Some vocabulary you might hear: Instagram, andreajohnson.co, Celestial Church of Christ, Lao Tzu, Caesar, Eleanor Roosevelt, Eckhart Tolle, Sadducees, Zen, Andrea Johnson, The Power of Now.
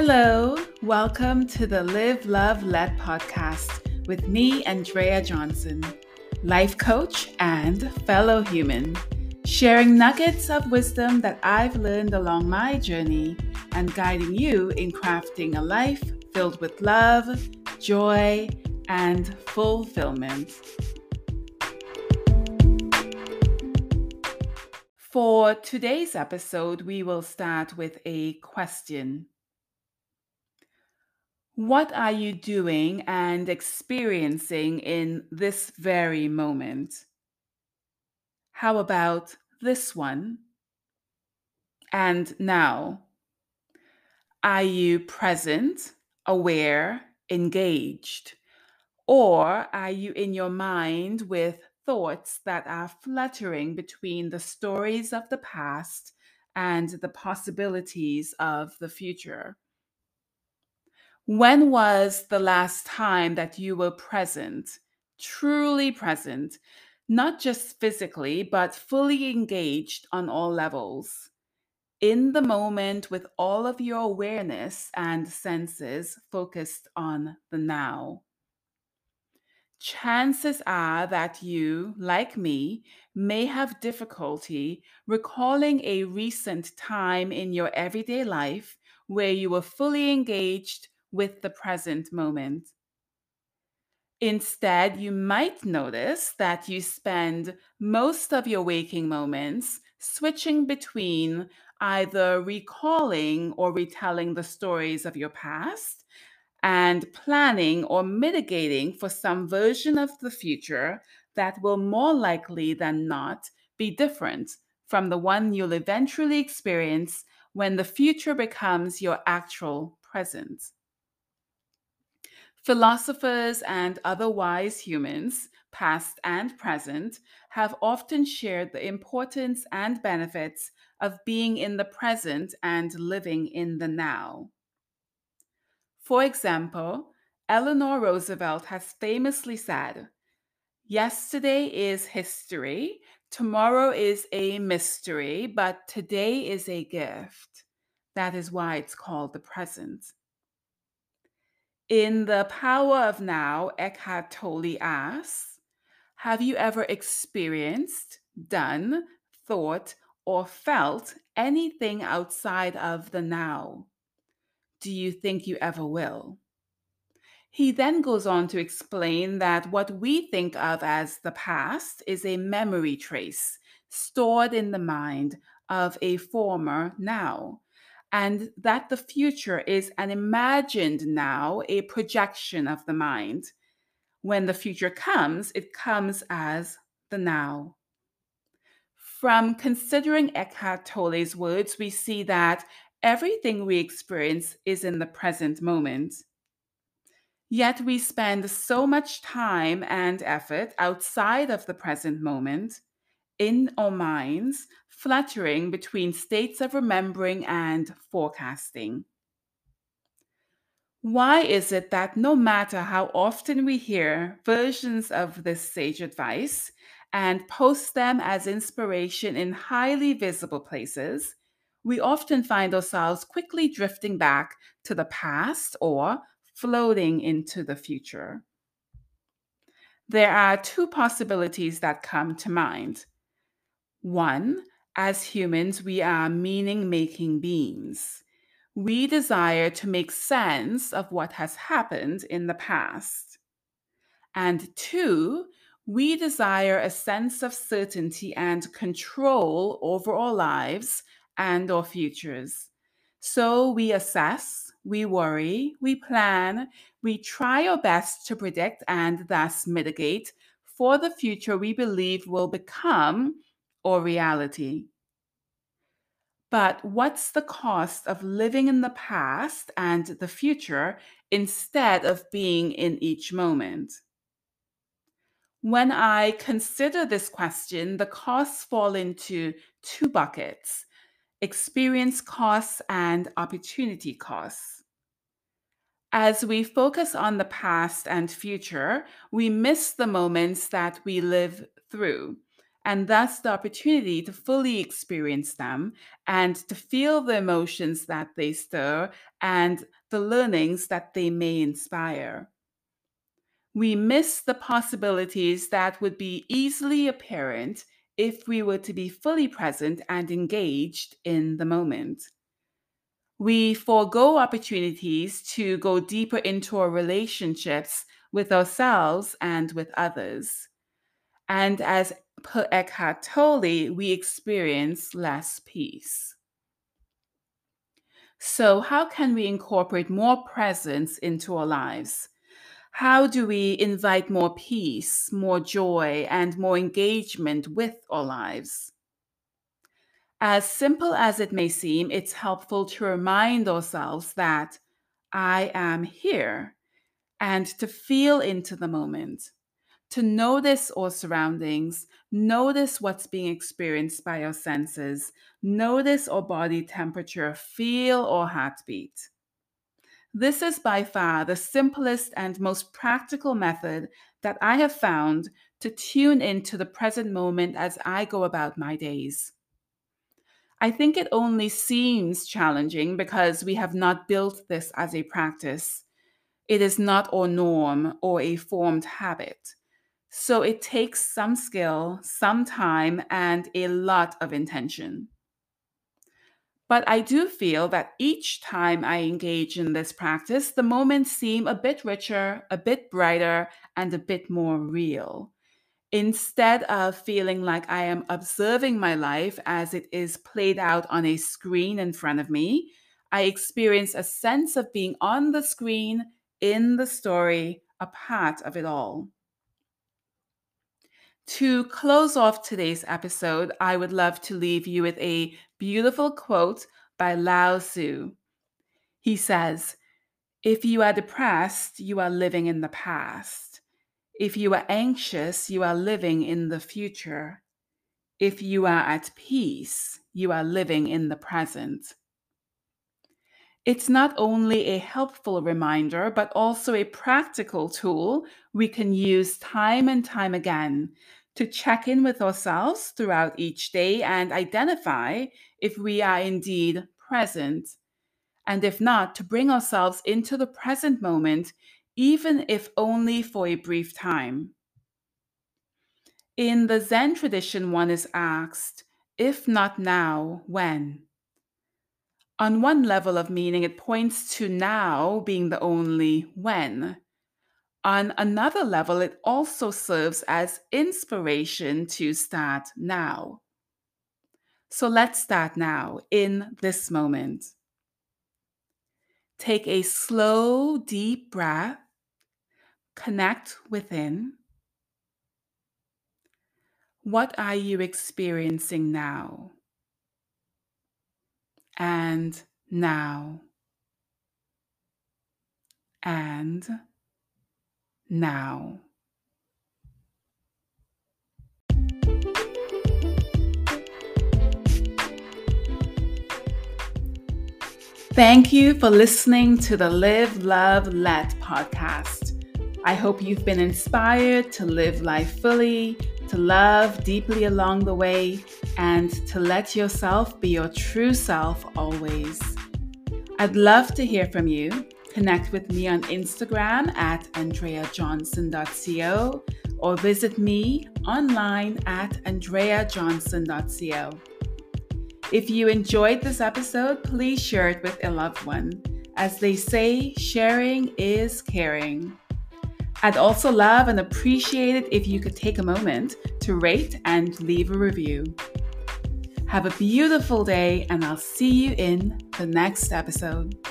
Hello, welcome to the Live, Love, Let podcast with me, Andrea Johnson, life coach and fellow human, sharing nuggets of wisdom that I've learned along my journey and guiding you in crafting a life filled with love, joy, and fulfillment. For today's episode, we will start with a question. What are you doing and experiencing in this very moment? How about this one? And now, are you present, aware, engaged? Or are you in your mind with thoughts that are fluttering between the stories of the past and the possibilities of the future? When was the last time that you were present, truly present, not just physically, but fully engaged on all levels, in the moment with all of your awareness and senses focused on the now? Chances are that you, like me, may have difficulty recalling a recent time in your everyday life where you were fully engaged with the present moment. Instead, you might notice that you spend most of your waking moments switching between either recalling or retelling the stories of your past and planning or mitigating for some version of the future that will more likely than not be different from the one you'll eventually experience when the future becomes your actual present. Philosophers and otherwise humans, past and present, have often shared the importance and benefits of being in the present and living in the now. For example, Eleanor Roosevelt has famously said, "Yesterday is history, tomorrow is a mystery, but today is a gift." That is why it's called the present. In The Power of Now, Eckhart Tolle asks, have you ever experienced, done, thought, or felt anything outside of the now? Do you think you ever will? He then goes on to explain that what we think of as the past is a memory trace stored in the mind of a former now, and that the future is an imagined now, a projection of the mind. When the future comes, it comes as the now. From considering Eckhart Tolle's words, we see that everything we experience is in the present moment. Yet we spend so much time and effort outside of the present moment, in our minds, fluttering between states of remembering and forecasting. Why is it that no matter how often we hear versions of this sage advice and post them as inspiration in highly visible places, we often find ourselves quickly drifting back to the past or floating into the future? There are two possibilities that come to mind. One, as humans, we are meaning-making beings. We desire to make sense of what has happened in the past. And two, we desire a sense of certainty and control over our lives and our futures. So we assess, we worry, we plan, we try our best to predict and thus mitigate for the future we believe will become or reality. But what's the cost of living in the past and the future instead of being in each moment? When I consider this question, the costs fall into two buckets: experience costs and opportunity costs. As we focus on the past and future, we miss the moments that we live through And that's the opportunity to fully experience them and to feel the emotions that they stir and the learnings that they may inspire. We miss the possibilities that would be easily apparent if we were to be fully present and engaged in the moment. We forego opportunities to go deeper into our relationships with ourselves and with others. And as per Eckhart Tolle, we experience less peace. So how can we incorporate more presence into our lives? How do we invite more peace, more joy, and more engagement with our lives? As simple as it may seem, it's helpful to remind ourselves that I am here and to feel into the moment. To notice our surroundings, notice what's being experienced by our senses, notice our body temperature, feel our heartbeat. This is by far the simplest and most practical method that I have found to tune into the present moment as I go about my days. I think it only seems challenging because we have not built this as a practice. It is not our norm or a formed habit. So it takes some skill, some time, and a lot of intention. But I do feel that each time I engage in this practice, the moments seem a bit richer, a bit brighter, and a bit more real. Instead of feeling like I am observing my life as it is played out on a screen in front of me, I experience a sense of being on the screen, in the story, a part of it all. To close off today's episode, I would love to leave you with a beautiful quote by Lao Tzu. He says, "If you are depressed, you are living in the past. If you are anxious, you are living in the future. If you are at peace, you are living in the present." It's not only a helpful reminder, but also a practical tool we can use time and time again to check in with ourselves throughout each day and identify if we are indeed present. And if not, to bring ourselves into the present moment, even if only for a brief time. In the Zen tradition, one is asked, if not now, when? On one level of meaning, it points to now being the only when. On another level, it also serves as inspiration to start now. So let's start now, in this moment. Take a slow, deep breath. Connect within. What are you experiencing now? And now, and now. Thank you for listening to the Live, Love, Let podcast. I hope you've been inspired to live life fully, to love deeply along the way, and to let yourself be your true self always. I'd love to hear from you. Connect with me on Instagram at andreajohnson.co or visit me online at andreajohnson.co. If you enjoyed this episode, please share it with a loved one. As they say, sharing is caring. I'd also love and appreciate it if you could take a moment to rate and leave a review. Have a beautiful day, and I'll see you in the next episode.